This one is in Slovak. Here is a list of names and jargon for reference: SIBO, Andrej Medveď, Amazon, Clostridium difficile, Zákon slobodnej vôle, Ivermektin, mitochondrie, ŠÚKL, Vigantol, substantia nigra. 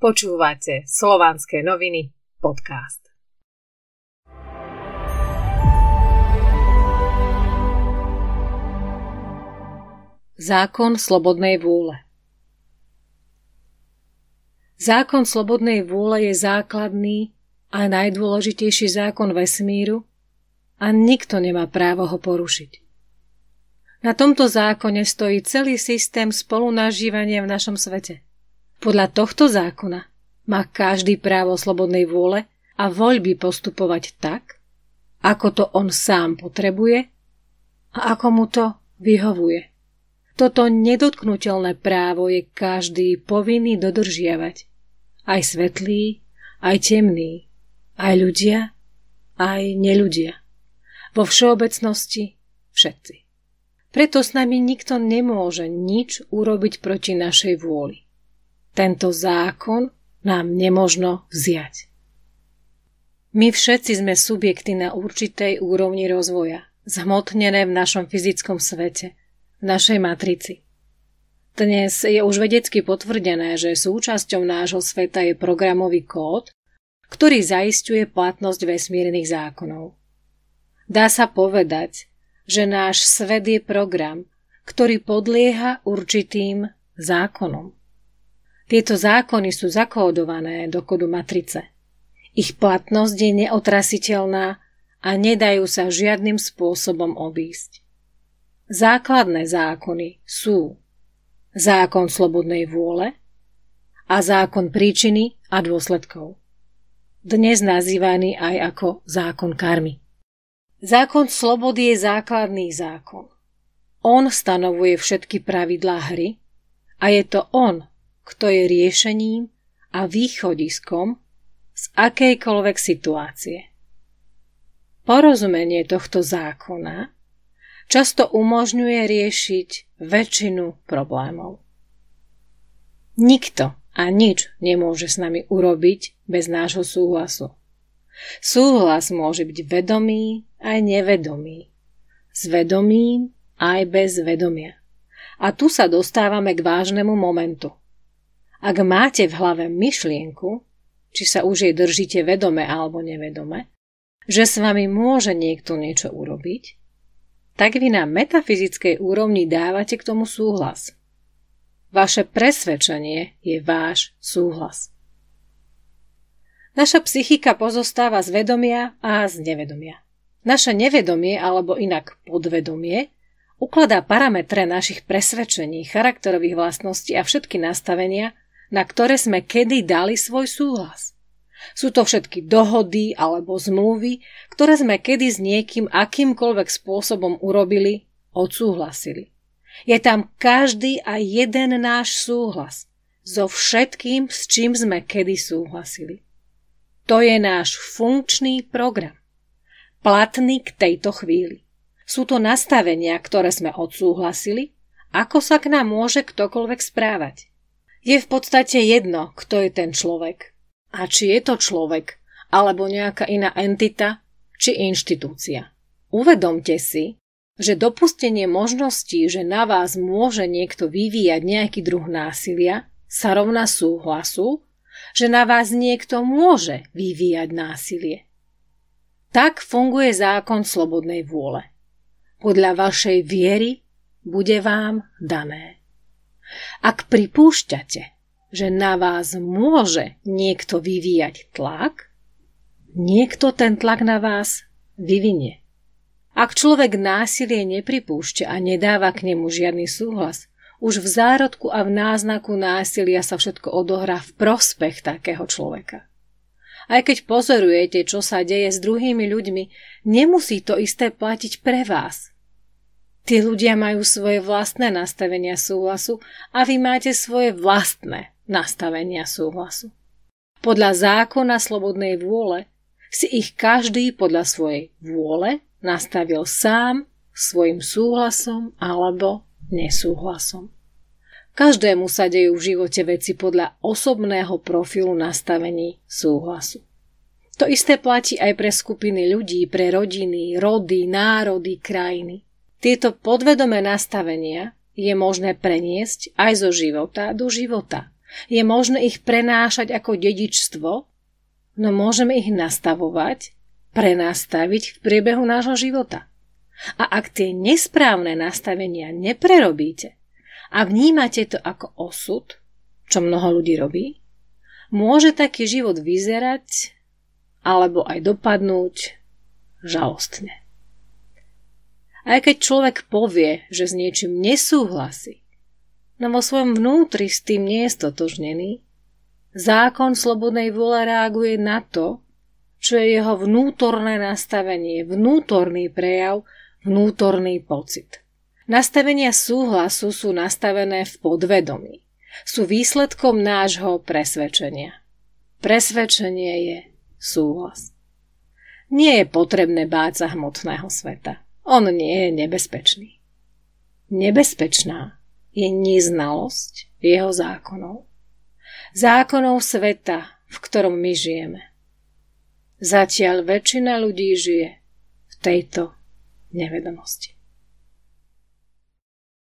Počúvate Slovanské noviny podcast. Zákon slobodnej vôle. Zákon slobodnej vôle je základný a najdôležitejší zákon vesmíru a nikto nemá právo ho porušiť. Na tomto zákone stojí celý systém spolunažívania v našom svete. Podľa tohto zákona má každý právo slobodnej vôle a voľby postupovať tak, ako to on sám potrebuje a ako mu to vyhovuje. Toto nedotknuteľné právo je každý povinný dodržiavať. Aj svetlí, aj temní, aj ľudia, aj neľudia. Vo všeobecnosti všetci. Preto s nami nikto nemôže nič urobiť proti našej vôli. Tento zákon nám nemožno vziať. My všetci sme subjekty na určitej úrovni rozvoja, zhmotnené v našom fyzickom svete, v našej matrici. Dnes je už vedecky potvrdené, že súčasťou nášho sveta je programový kód, ktorý zaisťuje platnosť vesmírnych zákonov. Dá sa povedať, že náš svet je program, ktorý podlieha určitým zákonom. Tieto zákony sú zakódované do kodu matrice. Ich platnosť je neotrasiteľná a nedajú sa žiadnym spôsobom obísť. Základné zákony sú zákon slobodnej vôle a zákon príčiny a dôsledkov. Dnes nazývaný aj ako zákon karmy. Zákon slobody je základný zákon. On stanovuje všetky pravidlá hry a je to on, kto je riešením a východiskom z akejkoľvek situácie. Porozumenie tohto zákona často umožňuje riešiť väčšinu problémov. Nikto a nič nemôže s nami urobiť bez nášho súhlasu. Súhlas môže byť vedomý aj nevedomý, s vedomím aj bez vedomia. A tu sa dostávame k vážnemu momentu. Ak máte v hlave myšlienku, či sa už jej držíte vedome alebo nevedome, že s vami môže niekto niečo urobiť, tak vy na metafyzickej úrovni dávate k tomu súhlas. Vaše presvedčenie je váš súhlas. Naša psychika pozostáva z vedomia a z nevedomia. Naše nevedomie, alebo inak podvedomie, ukladá parametre našich presvedčení, charakterových vlastností a všetky nastavenia, na ktoré sme kedy dali svoj súhlas. Sú to všetky dohody alebo zmluvy, ktoré sme kedy s niekým akýmkoľvek spôsobom urobili, odsúhlasili. Je tam každý a jeden náš súhlas so všetkým, s čím sme kedy súhlasili. To je náš funkčný program, platný k tejto chvíli. Sú to nastavenia, ktoré sme odsúhlasili, ako sa k nám môže ktokoľvek správať. Je v podstate jedno, kto je ten človek. A či je to človek, alebo nejaká iná entita, či inštitúcia. Uvedomte si, že dopustenie možností, že na vás môže niekto vyvíjať nejaký druh násilia, sa rovná súhlasu, že na vás niekto môže vyvíjať násilie. Tak funguje zákon slobodnej vôle. Podľa vašej viery bude vám dané. Ak pripúšťate, že na vás môže niekto vyvíjať tlak, niekto ten tlak na vás vyvinie. Ak človek násilie nepripúšťa a nedáva k nemu žiadny súhlas, už v zárodku a v náznaku násilia sa všetko odohrá v prospech takého človeka. Aj keď pozorujete, čo sa deje s druhými ľuďmi, nemusí to isté platiť pre vás. Tí ľudia majú svoje vlastné nastavenia súhlasu a vy máte svoje vlastné nastavenia súhlasu. Podľa zákona slobodnej vôle si ich každý podľa svojej vôle nastavil sám svojim súhlasom alebo nesúhlasom. Každému sa dejú v živote veci podľa osobného profilu nastavení súhlasu. To isté platí aj pre skupiny ľudí, pre rodiny, rody, národy, krajiny. Tieto podvedomé nastavenia je možné preniesť aj zo života do života. Je možné ich prenášať ako dedičstvo, no môžeme ich nastavovať, prenastaviť v priebehu nášho života. A ak tie nesprávne nastavenia neprerobíte a vnímate to ako osud, čo mnoho ľudí robí, môže taký život vyzerať alebo aj dopadnúť žalostne. Aj keď človek povie, že s niečím nesúhlasí, no vo svojom vnútri s tým nie je stotožnený, zákon slobodnej vôle reaguje na to, čo je jeho vnútorné nastavenie, vnútorný prejav, vnútorný pocit. Nastavenia súhlasu sú nastavené v podvedomí. Sú výsledkom nášho presvedčenia. Presvedčenie je súhlas. Nie je potrebné báť sa hmotného sveta. On nie je nebezpečný. Nebezpečná je neznalosť jeho zákonov. Zákonov sveta, v ktorom my žijeme. Zatiaľ väčšina ľudí žije v tejto nevedomosti.